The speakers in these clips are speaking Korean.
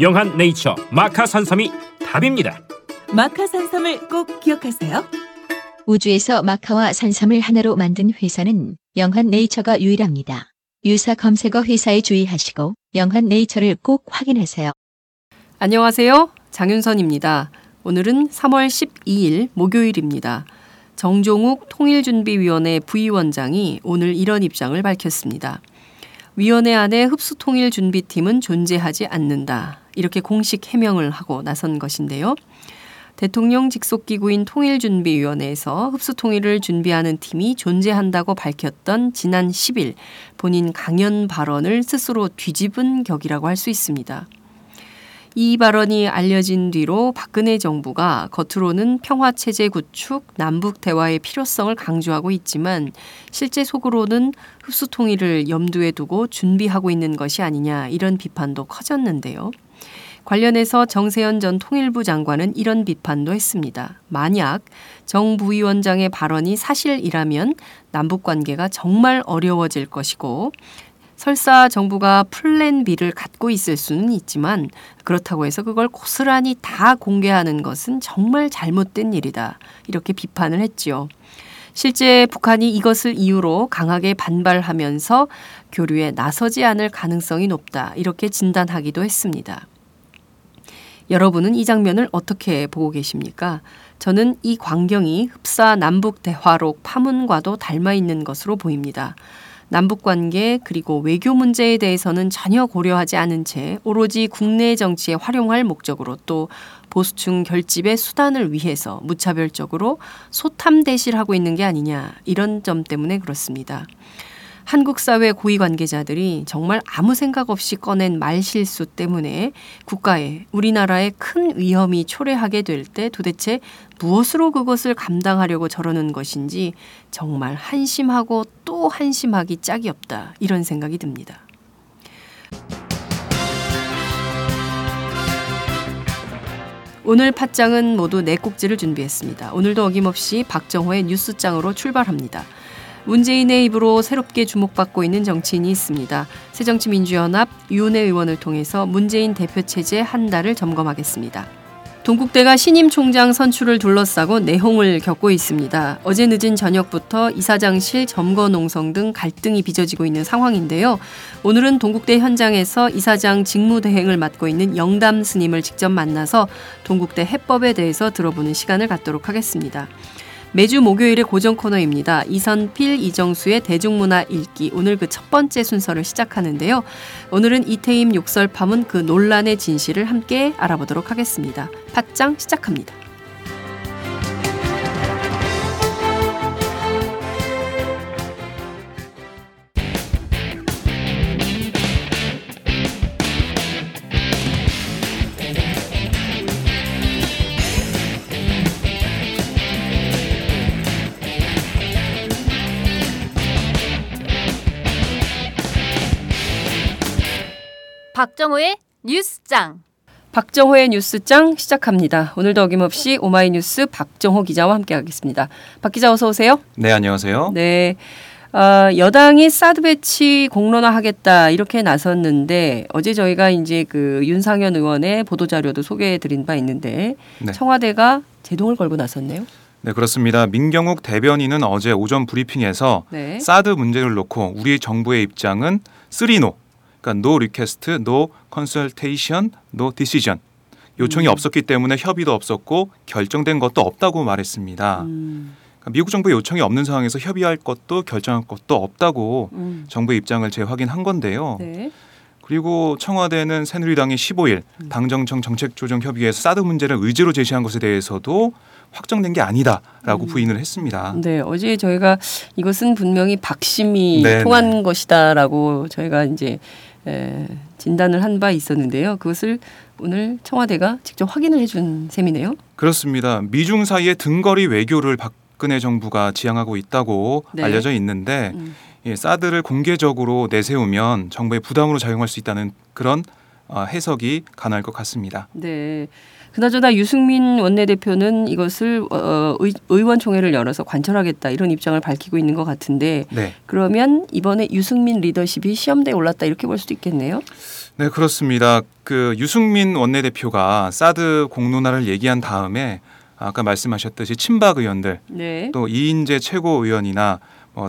영한네이처 마카산삼이 답입니다. 마카산삼을 꼭 기억하세요. 우주에서 마카와 산삼을 하나로 만든 회사는 영한네이처가 유일합니다. 유사 검색어 회사에 주의하시고 영한네이처를 꼭 확인하세요. 안녕하세요. 장윤선입니다. 오늘은 3월 12일 목요일입니다. 정종욱 통일준비위원회 부위원장이 오늘 이런 입장을 밝혔습니다. 위원회 안에 흡수통일준비팀은 존재하지 않는다. 이렇게 공식 해명을 하고 나선 것인데요. 대통령 직속기구인 통일준비위원회에서 흡수통일을 준비하는 팀이 존재한다고 밝혔던 지난 10일 본인 강연 발언을 스스로 뒤집은 격이라고 할 수 있습니다. 이 발언이 알려진 뒤로 박근혜 정부가 겉으로는 평화체제 구축, 남북대화의 필요성을 강조하고 있지만 실제 속으로는 흡수통일을 염두에 두고 준비하고 있는 것이 아니냐, 이런 비판도 커졌는데요. 관련해서 정세현 전 통일부 장관은 이런 비판도 했습니다. 만약 정 부위원장의 발언이 사실이라면 남북관계가 정말 어려워질 것이고 설사 정부가 플랜 B를 갖고 있을 수는 있지만 그렇다고 해서 그걸 고스란히 다 공개하는 것은 정말 잘못된 일이다. 이렇게 비판을 했지요. 실제 북한이 이것을 이유로 강하게 반발하면서 교류에 나서지 않을 가능성이 높다. 이렇게 진단하기도 했습니다. 여러분은 이 장면을 어떻게 보고 계십니까? 저는 이 광경이 흡사 남북 대화록 파문과도 닮아 있는 것으로 보입니다. 남북관계 그리고 외교 문제에 대해서는 전혀 고려하지 않은 채 오로지 국내 정치에 활용할 목적으로 또 보수층 결집의 수단을 위해서 무차별적으로 소탐대실하고 있는 게 아니냐, 이런 점 때문에 그렇습니다. 한국 사회 고위 관계자들이 정말 아무 생각 없이 꺼낸 말실수 때문에 국가에, 우리나라에 큰 위험이 초래하게 될 때 도대체 무엇으로 그것을 감당하려고 저러는 것인지 정말 한심하고 또 한심하기 짝이 없다, 이런 생각이 듭니다. 오늘 팟짱은 모두 네 꼭지를 준비했습니다. 오늘도 어김없이 박정호의 뉴스짱으로 출발합니다. 문재인의 입으로 새롭게 주목받고 있는 정치인이 있습니다. 새정치민주연합 유은혜 의원을 통해서 문재인 대표체제 한 달을 점검하겠습니다. 동국대가 신임 총장 선출을 둘러싸고 내홍을 겪고 있습니다. 어제 늦은 저녁부터 이사장실, 점거 농성 등 갈등이 빚어지고 있는 상황인데요. 오늘은 동국대 현장에서 이사장 직무대행을 맡고 있는 영담 스님을 직접 만나서 동국대 해법에 대해서 들어보는 시간을 갖도록 하겠습니다. 매주 목요일의 고정 코너입니다. 이선필, 이정수의 대중문화 읽기, 오늘 그 첫 번째 순서를 시작하는데요. 오늘은 이태임 욕설 파문, 그 논란의 진실을 함께 알아보도록 하겠습니다. 팟짱 시작합니다. 박정호의 뉴스짱. 박정호의 뉴스짱 시작합니다. 오늘도 어김없이 오마이뉴스 박정호 기자와 함께하겠습니다. 박 기자 어서 오세요. 네, 안녕하세요. 네, 여당이 사드 배치 공론화하겠다 이렇게 나섰는데 어제 저희가 이제 그 윤상현 의원의 보도자료도 소개해드린 바 있는데 네. 청와대가 제동을 걸고 나섰네요. 네, 그렇습니다. 민경욱 대변인은 어제 오전 브리핑에서 네. 사드 문제를 놓고 우리 정부의 입장은 쓰리노. 그러니까 no request, no consultation, no decision. 요청이 없었기 때문에 협의도 없었고 결정된 것도 없다고 말했습니다. 그러니까 미국 정부의 요청이 없는 상황에서 협의할 것도 결정할 것도 없다고 정부의 입장을 재확인한 건데요. 네. 그리고 청와대는 새누리당이 15일 당정청 정책조정협의회에서 사드 문제를 의제로 제시한 것에 대해서도 확정된 게 아니다라고 부인을 했습니다. 네, 어제 저희가 이것은 분명히 박심이 네네. 통한 것이다라고 저희가 이제 진단을 한 바 있었는데요. 그것을 오늘 청와대가 직접 확인을 해준 셈이네요. 그렇습니다. 미중 사이의 등거리 외교를 박근혜 정부가 지향하고 있다고 네. 알려져 있는데 예, 사드를 공개적으로 내세우면 정부의 부담으로 작용할 수 있다는 그런 해석이 가능할 것 같습니다. 네. 그나저나 유승민 원내대표는 이것을 의원총회를 열어서 관철하겠다 이런 입장을 밝히고 있는 것 같은데 네. 그러면 이번에 유승민 리더십이 시험대에 올랐다 이렇게 볼 수도 있겠네요. 네, 그렇습니다. 그 유승민 원내대표가 사드 공론화를 얘기한 다음에 아까 말씀하셨듯이 친박 의원들 네. 또 이인재 최고위원이나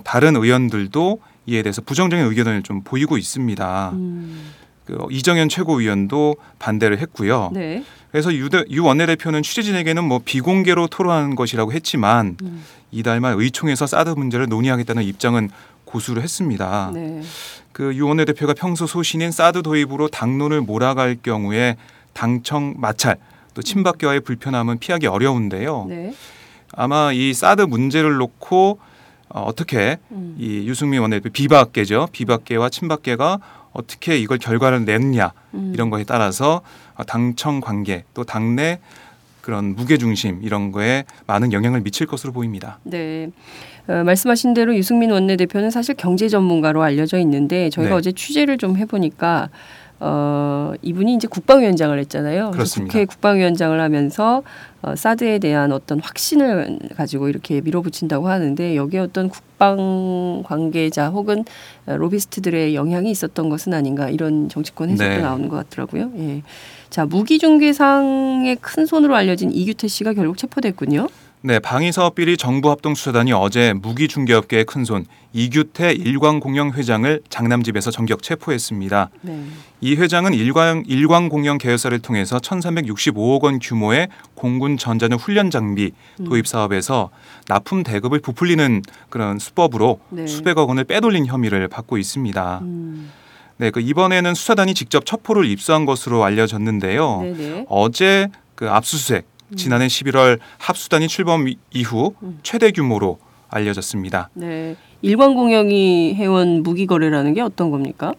다른 의원들도 이에 대해서 부정적인 의견을 좀 보이고 있습니다. 이정현 최고위원도 반대를 했고요. 네. 그래서 유 원내대표는 취재진에게는 비공개로 토론한 것이라고 했지만 이달 말 의총에서 사드 문제를 논의하겠다는 입장은 고수를 했습니다. 네. 그 유 원내대표가 평소 소신인 사드 도입으로 당론을 몰아갈 경우에 당청 마찰 또 친박계와의 불편함은 피하기 어려운데요. 네. 아마 이 사드 문제를 놓고 어떻게 이 유승민 원내대표 비박계죠. 비박계와 친박계가 어떻게 이걸 결과를 냈냐 이런 거에 따라서 당청 관계 또 당내 그런 무게중심 이런 거에 많은 영향을 미칠 것으로 보입니다. 네. 말씀하신 대로 유승민 원내대표는 사실 경제 전문가로 알려져 있는데 저희가 네. 어제 취재를 좀 해보니까 이분이 이제 국방위원장을 했잖아요. 그렇습니다. 국회 국방위원장을 하면서 사드에 대한 어떤 확신을 가지고 이렇게 밀어붙인다고 하는데 여기에 어떤 국방 관계자 혹은 로비스트들의 영향이 있었던 것은 아닌가 이런 정치권 해석도 네. 나오는 것 같더라고요. 예. 자, 무기중개상의 큰 손으로 알려진 이규태 씨가 결국 체포됐군요. 네, 방위사업 비리 정부합동수사단이 어제 무기중개업계의 큰손 이규태 일광공영 회장을 장남집에서 전격 체포했습니다. 네. 이 회장은 일광공영 계열사를 통해서 1,365억 원 규모의 공군 전자전 훈련 장비 도입 사업에서 납품 대급을 부풀리는 그런 수법으로 네. 수백억 원을 빼돌린 혐의를 받고 있습니다. 네, 이번에는 수사단이 직접 첩보를 입수한 것으로 알려졌는데요. 네네. 어제 압수수색 지난해 11월 합수단이 출범 이후 최대 규모로 알려졌습니다. 네, 일광공영이 해온 무기 거래라는 게 어떤 겁니까?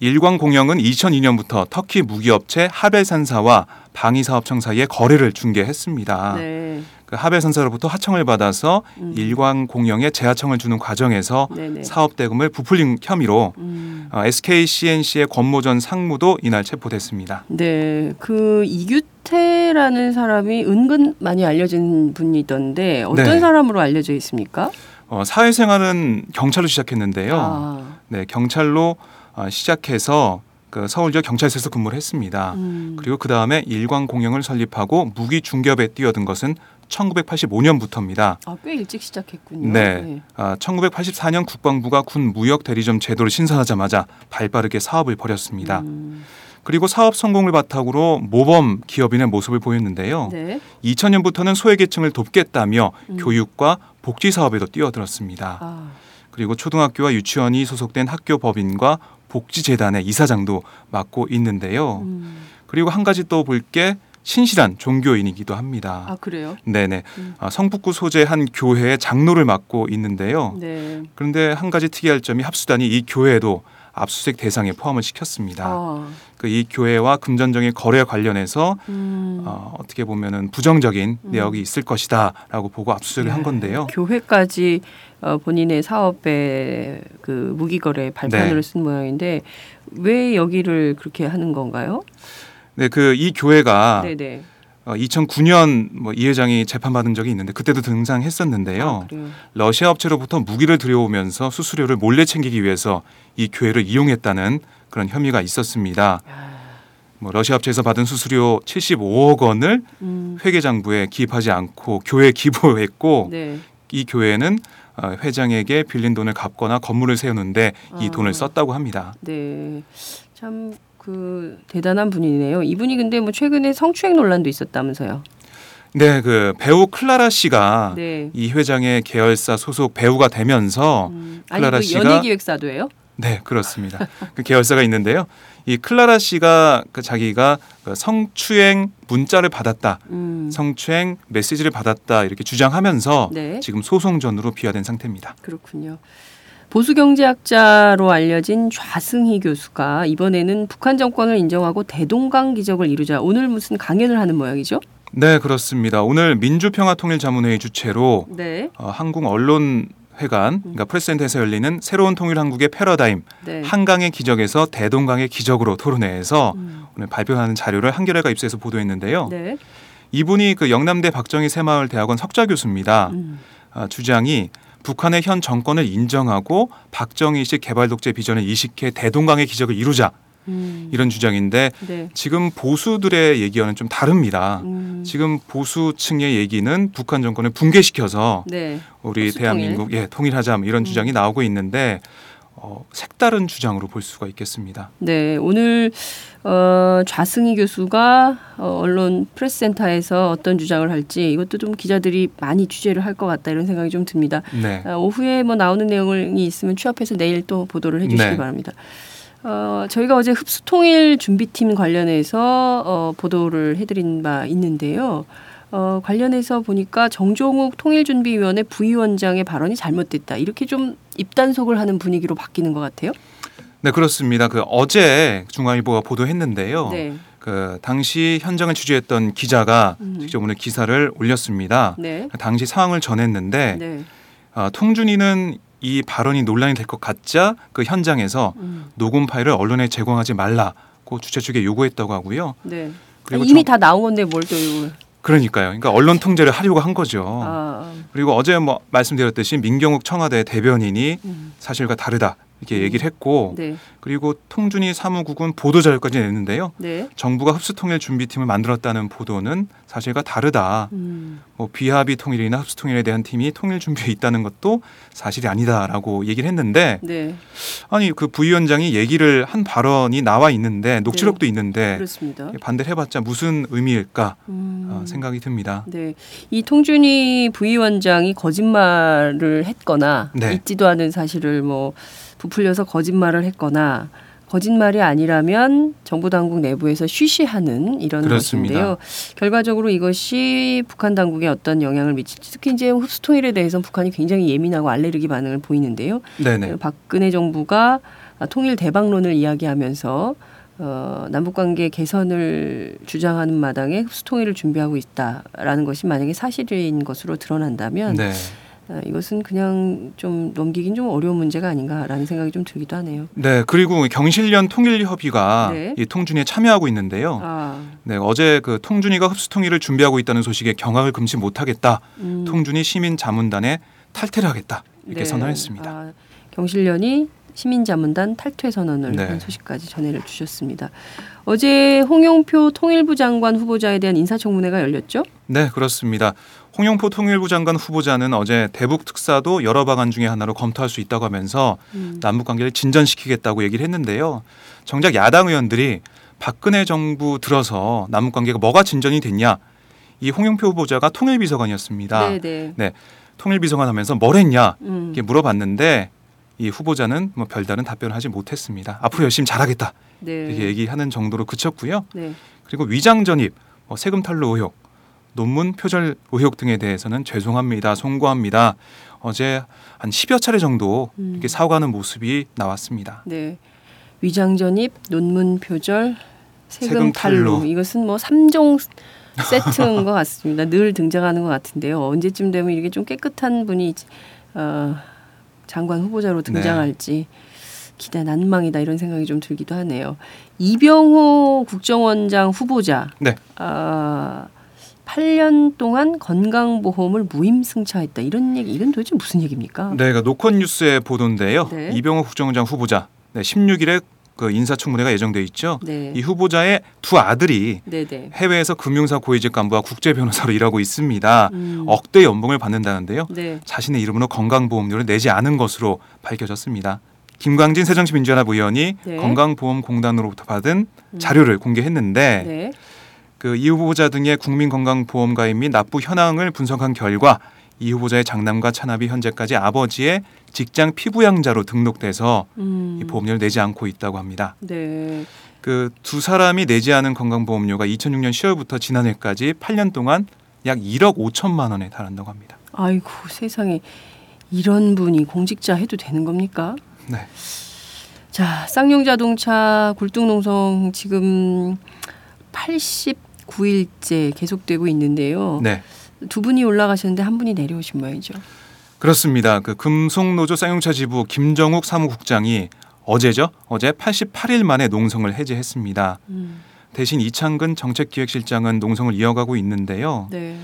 일광공영은 2002년부터 터키 무기업체 하벨산사와 방위사업청 사이에 거래를 중개했습니다. 네. 하벨산사로부터 하청을 받아서 일광공영에 재하청을 주는 과정에서 네네. 사업 대금을 부풀린 혐의로 SKCNC의 권모전 상무도 이날 체포됐습니다. 네, 그 이규태라는 사람이 은근 많이 알려진 분이던데 어떤 네. 사람으로 알려져 있습니까? 사회생활은 경찰로 시작했는데요. 네, 경찰로 시작해서 서울지역 경찰서에서 근무를 했습니다. 그리고 그 다음에 일광공영을 설립하고 무기중개업에 뛰어든 것은 1985년부터입니다. 아, 꽤 일찍 시작했군요. 네, 네. 1984년 국방부가 군 무역 대리점 제도를 신설하자마자 발빠르게 사업을 벌였습니다. 그리고 사업 성공을 바탕으로 모범 기업인의 모습을 보였는데요. 네. 2000년부터는 소외계층을 돕겠다며 교육과 복지 사업에도 뛰어들었습니다. 그리고 초등학교와 유치원이 소속된 학교 법인과 복지재단의 이사장도 맡고 있는데요. 그리고 한 가지 또 볼 게 신실한 종교인이기도 합니다. 아, 그래요? 네네. 성북구 소재 한 교회의 장로를 맡고 있는데요. 네. 그런데 한 가지 특이할 점이 합수단이 이 교회도 압수수색 대상에 포함을 시켰습니다. 이 교회와 금전적인 거래 관련해서 어떻게 보면은 부정적인 내역이 있을 것이다라고 보고 압수수색을 한 건데요. 교회까지 본인의 사업에 그 무기 거래 발판으로 네. 쓴 모양인데 왜 여기를 그렇게 하는 건가요? 네, 그 이 교회가 네네. 2009년 이 회장이 재판받은 적이 있는데 그때도 등장했었는데요. 아, 러시아 업체로부터 무기를 들여오면서 수수료를 몰래 챙기기 위해서 이 교회를 이용했다는 그런 혐의가 있었습니다. 러시아 업체에서 받은 수수료 75억 원을 회계장부에 기입하지 않고 교회에 기부했고 네. 이 교회는 회장에게 빌린 돈을 갚거나 건물을 세우는데 이 돈을 썼다고 합니다. 네, 참 그 대단한 분이네요. 이분이 근데 뭐 최근에 성추행 논란도 있었다면서요? 네, 그 배우 클라라 씨가 네. 이 회장의 계열사 소속 배우가 되면서 클라라 아니, 그 씨가 연예기획사도 해요? 네, 그렇습니다. 그 계열사가 있는데요. 이 클라라 씨가 그 자기가 성추행 문자를 받았다, 성추행 메시지를 받았다 이렇게 주장하면서 네. 지금 소송전으로 비화된 상태입니다. 그렇군요. 보수경제학자로 알려진 좌승희 교수가 이번에는 북한 정권을 인정하고 대동강 기적을 이루자 오늘 무슨 강연을 하는 모양이죠? 네, 그렇습니다. 오늘 민주평화통일자문회의 주최로 네. 한국 언론 회관, 그러니까 프레스센터에서 열리는 새로운 통일 한국의 패러다임, 네. 한강의 기적에서 대동강의 기적으로 토론회에서 오늘 발표하는 자료를 한겨레가 입수해서 보도했는데요. 네. 이분이 그 영남대 박정희 새마을대학원 석좌 교수입니다. 주장이 북한의 현 정권을 인정하고 박정희식 개발독재 비전을 이식해 대동강의 기적을 이루자. 이런 주장인데 네. 지금 보수들의 얘기와는 좀 다릅니다. 지금 보수층의 얘기는 북한 정권을 붕괴시켜서 네. 우리 대한민국 통일. 예, 통일하자 이런 주장이 나오고 있는데 색다른 주장으로 볼 수가 있겠습니다. 네, 오늘 좌승희 교수가 언론 프레스센터에서 어떤 주장을 할지 이것도 좀 기자들이 많이 취재를 할 것 같다 이런 생각이 좀 듭니다. 네. 오후에 뭐 나오는 내용이 있으면 취합해서 내일 또 보도를 해주시기 네. 바랍니다. 저희가 어제 흡수통일 준비팀 관련해서 보도를 해드린 바 있는데요. 관련해서 보니까 정종욱 통일준비위원회 부위원장의 발언이 잘못됐다. 이렇게 좀 입단속을 하는 분위기로 바뀌는 것 같아요. 네, 그렇습니다. 그 어제 중앙일보가 보도했는데요. 네. 그 당시 현장을 취재했던 기자가 직접 오늘 기사를 올렸습니다. 네. 당시 상황을 전했는데 네. 통준이는 이 발언이 논란이 될 것 같자 그 현장에서 녹음 파일을 언론에 제공하지 말라고 주최 측에 요구했다고 하고요. 네. 그리고 이미 다 나온 건데 뭘 또 요구를. 그러니까요. 그러니까 언론 통제를 하려고 한 거죠. 그리고 어제 뭐 말씀드렸듯이 민경욱 청와대 대변인이 사실과 다르다 이렇게 얘기를 했고 네. 그리고 통준희 사무국은 보도자료까지 냈는데요. 네. 정부가 흡수통일준비팀을 만들었다는 보도는 사실과 다르다. 뭐 비합의 통일이나 흡수통일에 대한 팀이 통일준비에 있다는 것도 사실이 아니다라고 얘기를 했는데 네. 아니 그 부위원장이 얘기를 한 발언이 나와 있는데 녹취록도 네. 있는데 그렇습니다. 반대를 해봤자 무슨 의미일까 생각이 듭니다. 네, 이 통준희 부위원장이 거짓말을 했거나 네. 있지도 않은 사실을 뭐 부풀려서 거짓말을 했거나 거짓말이 아니라면 정부 당국 내부에서 쉬쉬하는 이런 그렇습니다. 것인데요. 결과적으로 이것이 북한 당국에 어떤 영향을 미칠지 특히 이제 흡수통일에 대해서는 북한이 굉장히 예민하고 알레르기 반응을 보이는데요. 네네. 박근혜 정부가 통일 대박론을 이야기하면서 남북관계 개선을 주장하는 마당에 흡수통일을 준비하고 있다라는 것이 만약에 사실인 것으로 드러난다면 네. 이것은 그냥 좀 넘기긴 좀 어려운 문제가 아닌가라는 생각이 좀 들기도 하네요. 네, 그리고 경실련 통일협의가 네. 이 통준위에 참여하고 있는데요. 네, 어제 그 통준위가 흡수통일을 준비하고 있다는 소식에 경악을 금치 못하겠다. 통준위 시민자문단에 탈퇴를 하겠다 이렇게 네. 선언했습니다. 경실련이 시민자문단 탈퇴 선언을 네. 한 소식까지 전해주셨습니다. 어제 홍영표 통일부 장관 후보자에 대한 인사청문회가 열렸죠? 네, 그렇습니다. 홍영표 통일부 장관 후보자는 어제 대북 특사도 여러 방안 중에 하나로 검토할 수 있다고 하면서 남북관계를 진전시키겠다고 얘기를 했는데요. 정작 야당 의원들이 박근혜 정부 들어서 남북관계가 뭐가 진전이 됐냐. 이 홍영표 후보자가 통일비서관이었습니다. 네네. 네, 통일비서관 하면서 뭘 했냐 이렇게 물어봤는데 이 후보자는 뭐 별다른 답변을 하지 못했습니다. 앞으로 열심히 잘하겠다 네. 이렇게 얘기하는 정도로 그쳤고요. 네. 그리고 위장 전입, 세금 탈루 의혹, 논문 표절 의혹 등에 대해서는 죄송합니다, 송구합니다. 어제 한 10여 차례 정도 이렇게 사과하는 모습이 나왔습니다. 네, 위장 전입, 논문 표절, 세금 탈루 이것은 뭐 3종 세트인 것 같습니다. 늘 등장하는 것 같은데요. 언제쯤 되면 이렇게 좀 깨끗한 분이 장관 후보자로 등장할지 기대 난망이다 이런 생각이 좀 들기도 하네요. 이병호 국정원장 후보자. 네. 아, 8년 동안 건강보험을 무임승차했다. 이런 얘기, 이건 도대체 무슨 얘기입니까? 네, 그러니까 노컷뉴스의 보도인데요. 네. 이병호 국정원장 후보자. 네, 16일에 그 인사청문회가 예정돼 있죠. 네. 이 후보자의 두 아들이 네네. 해외에서 금융사 고위직 간부와 국제 변호사로 일하고 있습니다. 억대 연봉을 받는다는데요. 네. 자신의 이름으로 건강보험료를 내지 않은 것으로 밝혀졌습니다. 김광진 새정치민주연합 의원이 네. 건강보험공단으로부터 받은 자료를 공개했는데 네. 그 이 후보자 등의 국민건강보험 가입 및 납부 현황을 분석한 결과 이 후보자의 장남과 차남이 현재까지 아버지의 직장 피부양자로 등록돼서 이 보험료를 내지 않고 있다고 합니다. 네. 그 두 사람이 내지 않은 건강보험료가 2006년 10월부터 지난해까지 8년 동안 약 1억 5천만 원에 달한다고 합니다. 아이고 세상에 이런 분이 공직자 해도 되는 겁니까? 네. 자, 쌍용자동차 굴뚝농성 지금 89일째 계속되고 있는데요. 네. 두 분이 올라가셨는데 한 분이 내려오신 모양이죠. 그렇습니다. 그 금속노조 쌍용차 지부 김정욱 사무국장이 어제 88일 만에 농성을 해제했습니다. 대신 이창근 정책기획실장은 농성을 이어가고 있는데요. 네.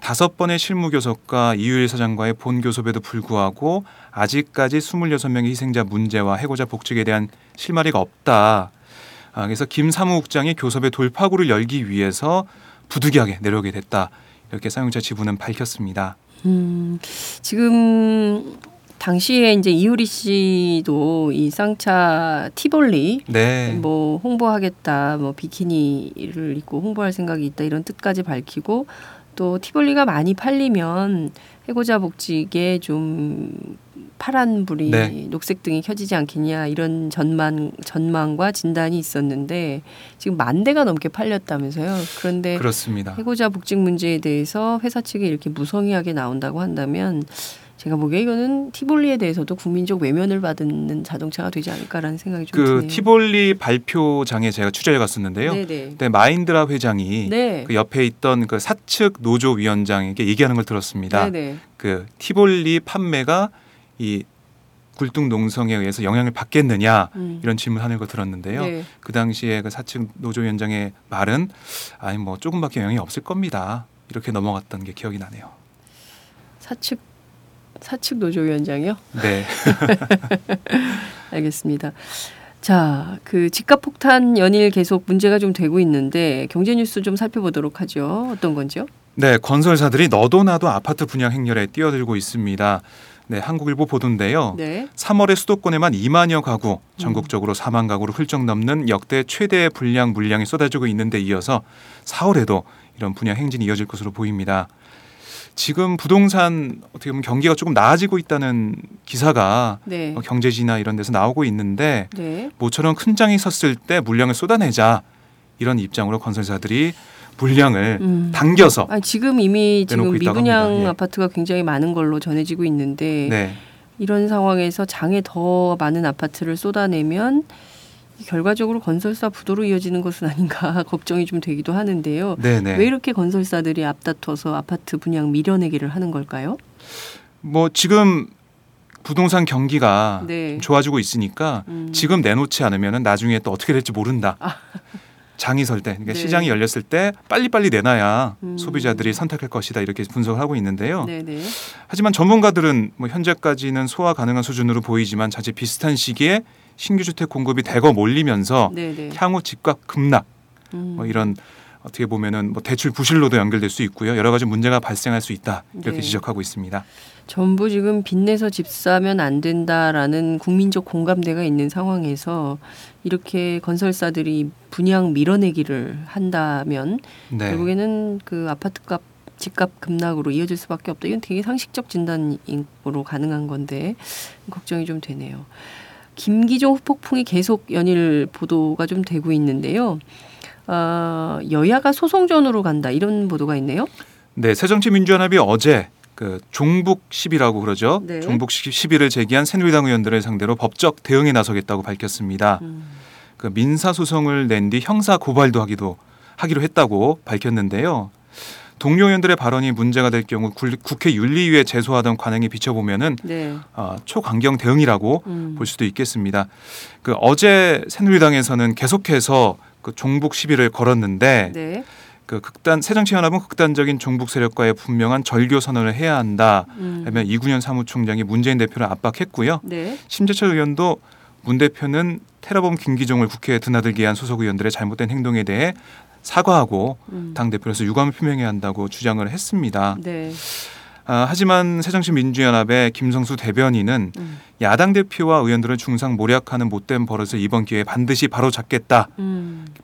5번의 실무교섭과 이유일 사장과의 본교섭에도 불구하고 아직까지 26명의 희생자 문제와 해고자 복직에 대한 실마리가 없다. 그래서 김 사무국장이 교섭의 돌파구를 열기 위해서 부득이하게 내려오게 됐다. 이렇게 쌍용차 지부는 밝혔습니다. 지금 당시에 이제 이효리 씨도 이 쌍차 티볼리 네. 뭐 홍보하겠다, 뭐 비키니를 입고 홍보할 생각이 있다 이런 뜻까지 밝히고 또 티볼리가 많이 팔리면 해고자 복직에 좀 파란불이 네. 녹색등이 켜지지 않겠냐 이런 전망과 진단이 있었는데 지금 10,000대가 넘게 팔렸다면서요. 그런데 그렇습니다. 해고자 복직 문제에 대해서 회사 측이 이렇게 무성의하게 나온다고 한다면 제가 보기에 이거는 티볼리에 대해서도 국민적 외면을 받는 자동차가 되지 않을까라는 생각이 좀 드네요. 티볼리 발표장에 제가 취재를 갔었는데요. 네네. 그때 마인드라 회장이 네. 그 옆에 있던 그 사측 노조 위원장에게 얘기하는 걸 들었습니다. 네네. 그 티볼리 판매가 이 굴뚝 농성에 의해서 영향을 받겠느냐 이런 질문하는 걸 들었는데요. 네. 그 당시에 그 사측 노조위원장의 말은 아니 뭐 조금밖에 영향이 없을 겁니다. 이렇게 넘어갔던 게 기억이 나네요. 사측 노조위원장이요? 네. 알겠습니다. 자, 그 집값 폭탄 연일 계속 문제가 좀 되고 있는데 경제뉴스 좀 살펴보도록 하죠. 어떤 건지요? 네, 건설사들이 너도 나도 아파트 분양 행렬에 뛰어들고 있습니다. 네, 한국일보 보도인데요. 네. 3월에 수도권에만 2만여 가구, 전국적으로 4만 가구를 훌쩍 넘는 역대 최대의 분양 물량이 쏟아지고 있는데 이어서 4월에도 이런 분양 행진이 이어질 것으로 보입니다. 지금 부동산 어떻게 보면 경기가 조금 나아지고 있다는 기사가 네. 경제지나 이런 데서 나오고 있는데 네. 모처럼 큰 장이 섰을 때 물량을 쏟아내자 이런 입장으로 건설사들이 물량을 당겨서 아니, 지금 미분양 예. 아파트가 굉장히 많은 걸로 전해지고 있는데 네. 이런 상황에서 장에 더 많은 아파트를 쏟아내면 결과적으로 건설사 부도로 이어지는 것은 아닌가 걱정이 좀 되기도 하는데요. 네네. 왜 이렇게 건설사들이 앞다퉈서 아파트 분양 밀어내기를 하는 걸까요? 뭐 지금 부동산 경기가 네. 좋아지고 있으니까 지금 내놓지 않으면 나중에 또 어떻게 될지 모른다. 아. 장이 설 때, 그러니까 네. 시장이 열렸을 때 빨리빨리 내놔야 소비자들이 선택할 것이다 이렇게 분석을 하고 있는데요. 네네. 하지만 전문가들은 뭐 현재까지는 소화 가능한 수준으로 보이지만 자칫 비슷한 시기에 신규 주택 공급이 대거 몰리면서 네네. 향후 집값 급락 뭐 이런 어떻게 보면은 뭐 대출 부실로도 연결될 수 있고요. 여러 가지 문제가 발생할 수 있다 이렇게 네. 지적하고 있습니다. 전부 지금 빚내서 집 사면 안 된다라는 국민적 공감대가 있는 상황에서 이렇게 건설사들이 분양 밀어내기를 한다면 네. 결국에는 그 아파트값 집값 급락으로 이어질 수밖에 없다. 이건 되게 상식적 진단으로 가능한 건데 걱정이 좀 되네요. 김기종 후폭풍이 계속 연일 보도가 좀 되고 있는데요. 여야가 소송전으로 간다 이런 보도가 있네요. 네, 새정치민주연합이 어제 그 종북 시비라고 그러죠. 네. 종북 시비를 제기한 새누리당 의원들을 상대로 법적 대응에 나서겠다고 밝혔습니다. 그 민사 소송을 낸 뒤 형사 고발도 하기로 했다고 밝혔는데요. 동료 의원들의 발언이 문제가 될 경우 국회 윤리위에 제소하던 관행이 비춰보면은 네. 초강경 대응이라고 볼 수도 있겠습니다. 그 어제 새누리당에서는 계속해서 그 종북 시비를 걸었는데 네. 그 새정치연합은 극단적인 종북 세력과의 분명한 절교 선언을 해야 한다. 그러면 이규현 사무총장이 문재인 대표를 압박했고요. 네. 심재철 의원도 문 대표는 테러범 김기종을 국회에 드나들게 한 소속 의원들의 잘못된 행동에 대해 사과하고 당대표로서 유감을 표명해야 한다고 주장을 했습니다. 네. 하지만 새정치민주연합의 김성수 대변인은 야당 대표와 의원들을 중상 모략하는 못된 버릇을 이번 기회에 반드시 바로잡겠다.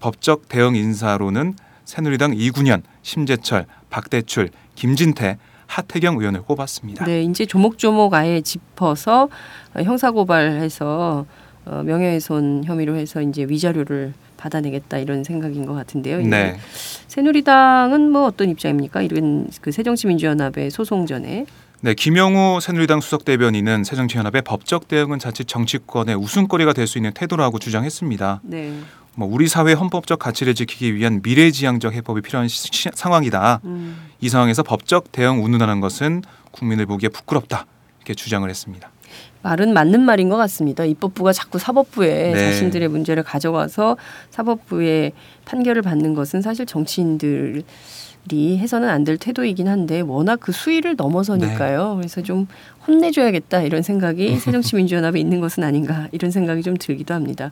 법적 대응 인사로는 새누리당 이군현, 심재철, 박대출, 김진태, 하태경 의원을 꼽았습니다. 네, 이제 조목조목 아예 짚어서 형사고발해서 명예훼손 혐의로 해서 이제 위자료를 받아내겠다 이런 생각인 것 같은데요. 네. 새누리당은 뭐 어떤 입장입니까? 이런 그 새정치민주연합의 소송 전에. 네, 김영우 새누리당 수석 대변인은 새정치연합의 법적 대응은 자칫 정치권의 웃음거리가 될 수 있는 태도라고 주장했습니다. 네. 뭐 우리 사회 헌법적 가치를 지키기 위한 미래지향적 해법이 필요한 상황이다. 이 상황에서 법적 대응 운운하는 것은 국민을 보기에 부끄럽다. 이렇게 주장을 했습니다. 말은 맞는 말인 것 같습니다. 입법부가 자꾸 사법부에 네. 자신들의 문제를 가져와서 사법부의 판결을 받는 것은 사실 정치인들이 해서는 안 될 태도이긴 한데 워낙 그 수위를 넘어서니까요. 네. 그래서 좀 혼내줘야겠다 이런 생각이 새정치민주연합에 있는 것은 아닌가 이런 생각이 좀 들기도 합니다.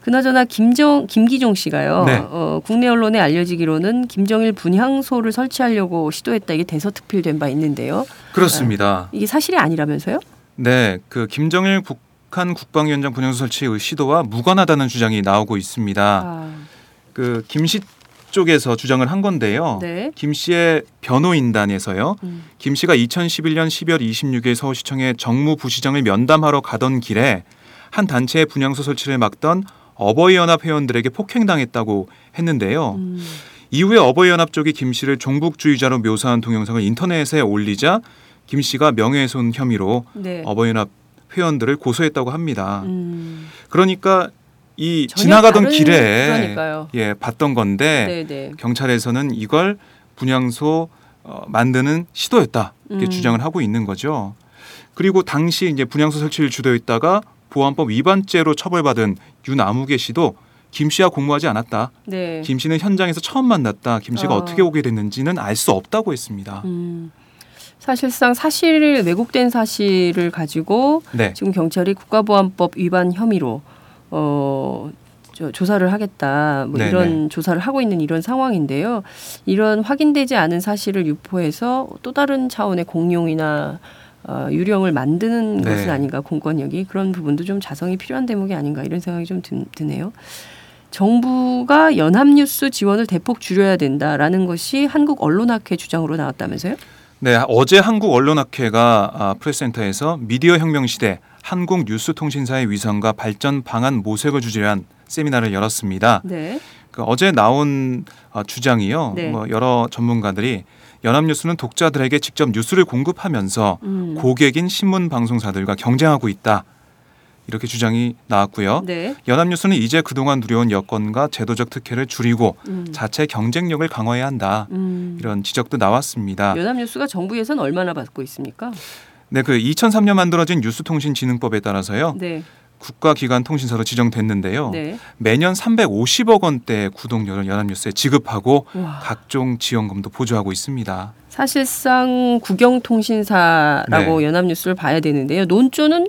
그나저나 김기종 씨가요. 네. 국내 언론에 알려지기로는 김정일 분향소를 설치하려고 시도했다. 이게 대서특필된 바 있는데요. 그렇습니다. 이게 사실이 아니라면서요? 네, 그 김정일 북한 국방위원장 분향소 설치의 시도와 무관하다는 주장이 나오고 있습니다. 그 김 씨 쪽에서 주장을 한 건데요. 네. 김 씨의 변호인단에서요. 김 씨가 2011년 12월 26일 서울시청에 정무 부시장을 면담하러 가던 길에 한 단체의 분향소 설치를 막던 어버이연합 회원들에게 폭행당했다고 했는데요. 이후에 어버이연합 쪽이 김 씨를 종북주의자로 묘사한 동영상을 인터넷에 올리자 김 씨가 명예훼손 혐의로 네. 어버이연합 회원들을 고소했다고 합니다. 그러니까 이 지나가던 길에 예, 봤던 건데 네네. 경찰에서는 이걸 분향소 만드는 시도였다 이렇게 주장을 하고 있는 거죠. 그리고 당시 이제 분향소 설치를 주도했다가 보안법 위반죄로 처벌받은 윤아무개 씨도 김 씨와 공모하지 않았다. 네. 김 씨는 현장에서 처음 만났다. 김 씨가 어떻게 오게 됐는지는 알 수 없다고 했습니다. 사실상 사실을 왜곡된 사실을 가지고 네. 지금 경찰이 국가보안법 위반 혐의로 조사를 하겠다 뭐 네네. 이런 조사를 하고 있는 이런 상황인데요. 이런 확인되지 않은 사실을 유포해서 또 다른 차원의 공룡이나 유령을 만드는 네. 것은 아닌가 공권력이 그런 부분도 좀 자성이 필요한 대목이 아닌가 이런 생각이 좀 드네요. 정부가 연합뉴스 지원을 대폭 줄여야 된다라는 것이 한국언론학회 주장으로 나왔다면서요? 네, 어제 한국언론학회가 프레스센터에서 미디어 혁명시대 한국뉴스통신사의 위상과 발전 방안 모색을 주제로 한 세미나를 열었습니다. 네. 그 어제 나온 주장이요. 네. 뭐 여러 전문가들이 연합뉴스는 독자들에게 직접 뉴스를 공급하면서 고객인 신문방송사들과 경쟁하고 있다. 이렇게 주장이 나왔고요. 네. 연합뉴스는 이제 그동안 누려온 여건과 제도적 특혜를 줄이고 자체 경쟁력을 강화해야 한다. 이런 지적도 나왔습니다. 연합뉴스가 정부 예산 얼마나 받고 있습니까? 네, 그 2003년 만들어진 뉴스통신진흥법에 따라서요. 네. 국가기관 통신사로 지정됐는데요. 네. 매년 350억 원대 구독료를 연합뉴스에 지급하고 우와. 각종 지원금도 보조하고 있습니다. 사실상 국영통신사라고 네. 연합뉴스를 봐야 되는데요. 논조는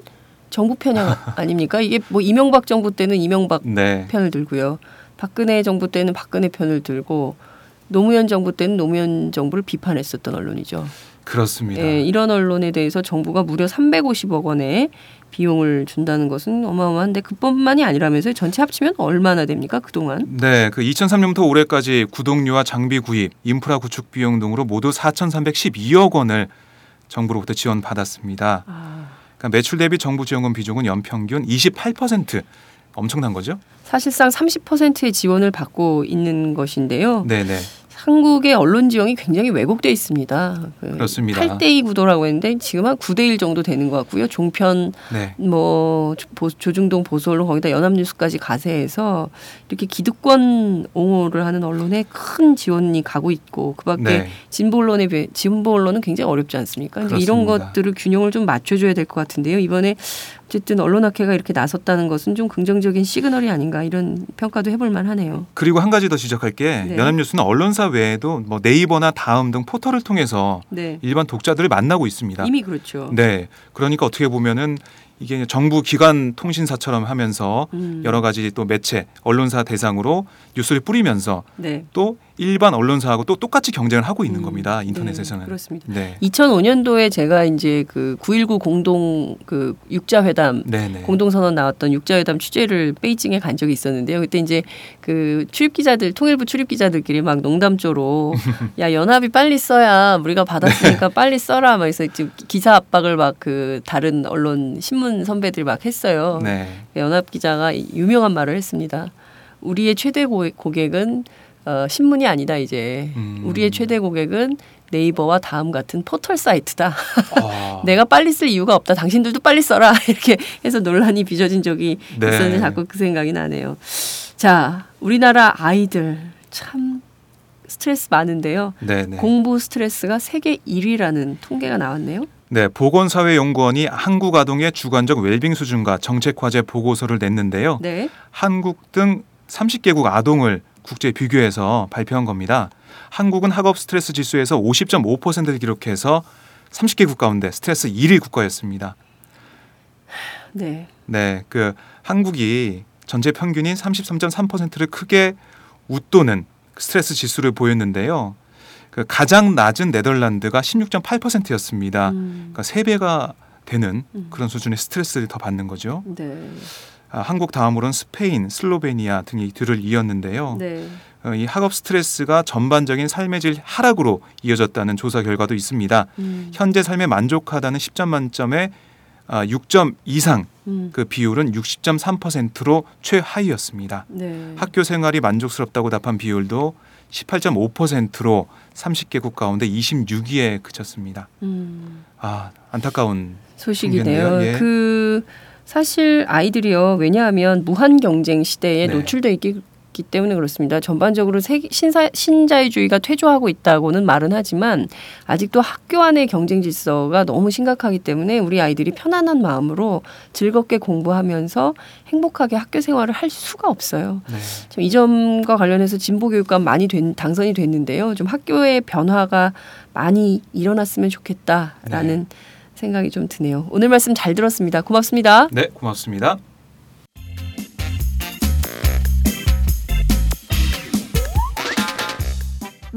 정부 편향 아닙니까? 이게 뭐 이명박 정부 때는 이명박 네. 편을 들고요. 박근혜 정부 때는 박근혜 편을 들고 노무현 정부 때는 노무현 정부를 비판했었던 언론이죠. 그렇습니다. 예, 이런 언론에 대해서 정부가 무려 350억 원의 비용을 준다는 것은 어마어마한데 그뿐만이 아니라면서요. 전체 합치면 얼마나 됩니까? 그동안. 네. 그 2003년부터 올해까지 구독료와 장비 구입, 인프라 구축 비용 등으로 모두 4,312억 원을 정부로부터 지원받았습니다. 그러니까 매출 대비 정부 지원금 비중은 연평균 28%. 엄청난 거죠? 사실상 30%의 지원을 받고 있는 것인데요. 네네. 한국의 언론 지형이 굉장히 왜곡되어 있습니다. 그렇습니다. 8대2 구도라고 했는데 지금 한 9대1 정도 되는 것 같고요. 종편, 네. 뭐 조중동 보수언론 거기다 연합뉴스까지 가세해서 이렇게 기득권 옹호를 하는 언론에 큰 지원이 가고 있고 그밖에 네. 진보 언론은 굉장히 어렵지 않습니까? 그러니까 이런 것들을 균형을 좀 맞춰줘야 될 것 같은데요. 이번에 어쨌든 언론학회가 이렇게 나섰다는 것은 좀 긍정적인 시그널이 아닌가 이런 평가도 해볼 만하네요. 그리고 한 가지 더 지적할 게 네. 연합뉴스는 언론사 외에도 뭐 네이버나 다음 등 포털을 통해서 네. 일반 독자들을 만나고 있습니다. 이미 그렇죠. 네, 그러니까 어떻게 보면은 이게 정부 기관 통신사처럼 하면서 여러 가지 또 매체 언론사 대상으로 뉴스를 뿌리면서 네. 또 일반 언론사하고 또 똑같이 경쟁을 하고 있는 겁니다. 인터넷에서는. 네, 그렇습니다. 네. 2005년도에 제가 이제 그 9.19 공동 그 육자회담 네네. 공동선언 나왔던 육자회담 취재를 베이징에 간 적이 있었는데요. 그때 이제 그 출입기자들 통일부 출입기자들끼리 막 농담조로 야 연합이 빨리 써야 우리가 받았으니까 네. 빨리 써라 막 해서 지금 기사 압박을 막 그 다른 언론 신문 선배들이 막 했어요. 네. 연합 기자가 유명한 말을 했습니다. 우리의 최대 고객은 신문이 아니다 이제 우리의 최대 고객은 네이버와 다음 같은 포털 사이트다. 내가 빨리 쓸 이유가 없다. 당신들도 빨리 써라 이렇게 해서 논란이 빚어진 적이 네. 있었는데 자꾸 그 생각이 나네요. 자, 우리나라 아이들 참 스트레스 많은데요. 네네. 공부 스트레스가 세계 1위라는 통계가 나왔네요. 네, 보건사회연구원이 한국 아동의 주관적 웰빙 수준과 정책화제 보고서를 냈는데요. 네. 한국 등 30개국 아동을 국제 비교해서 발표한 겁니다. 한국은 학업 스트레스 지수에서 50.5%를 기록해서 30개국 가운데 스트레스 1위 국가였습니다. 네. 네, 그 한국이 전체 평균인 33.3%를 크게 웃도는 스트레스 지수를 보였는데요. 그 가장 낮은 네덜란드가 16.8%였습니다. 그러니까 3배가 되는 그런 수준의 스트레스를 더 받는 거죠. 네. 한국 다음으로는 스페인, 슬로베니아 등들을 이었는데요. 네. 이 학업 스트레스가 전반적인 삶의 질 하락으로 이어졌다는 조사 결과도 있습니다. 현재 삶에 만족하다는 10점 만점에 6점 이상 그 비율은 60.3%로 최하위였습니다. 네. 학교 생활이 만족스럽다고 답한 비율도 18.5%로 30개국 가운데 26위에 그쳤습니다. 아, 안타까운 소식이네요. 예. 사실 아이들이요. 왜냐하면 무한 경쟁 시대에 네. 노출되어 있기 때문에 그렇습니다. 전반적으로 신자유주의가 퇴조하고 있다고는 말은 하지만 아직도 학교 안의 경쟁 질서가 너무 심각하기 때문에 우리 아이들이 편안한 마음으로 즐겁게 공부하면서 행복하게 학교 생활을 할 수가 없어요. 네. 좀 이 점과 관련해서 진보교육감 많이 당선이 됐는데요. 좀 학교의 변화가 많이 일어났으면 좋겠다라는 네. 생각이 좀 드네요. 오늘 말씀 잘 들었습니다. 고맙습니다. 네, 고맙습니다.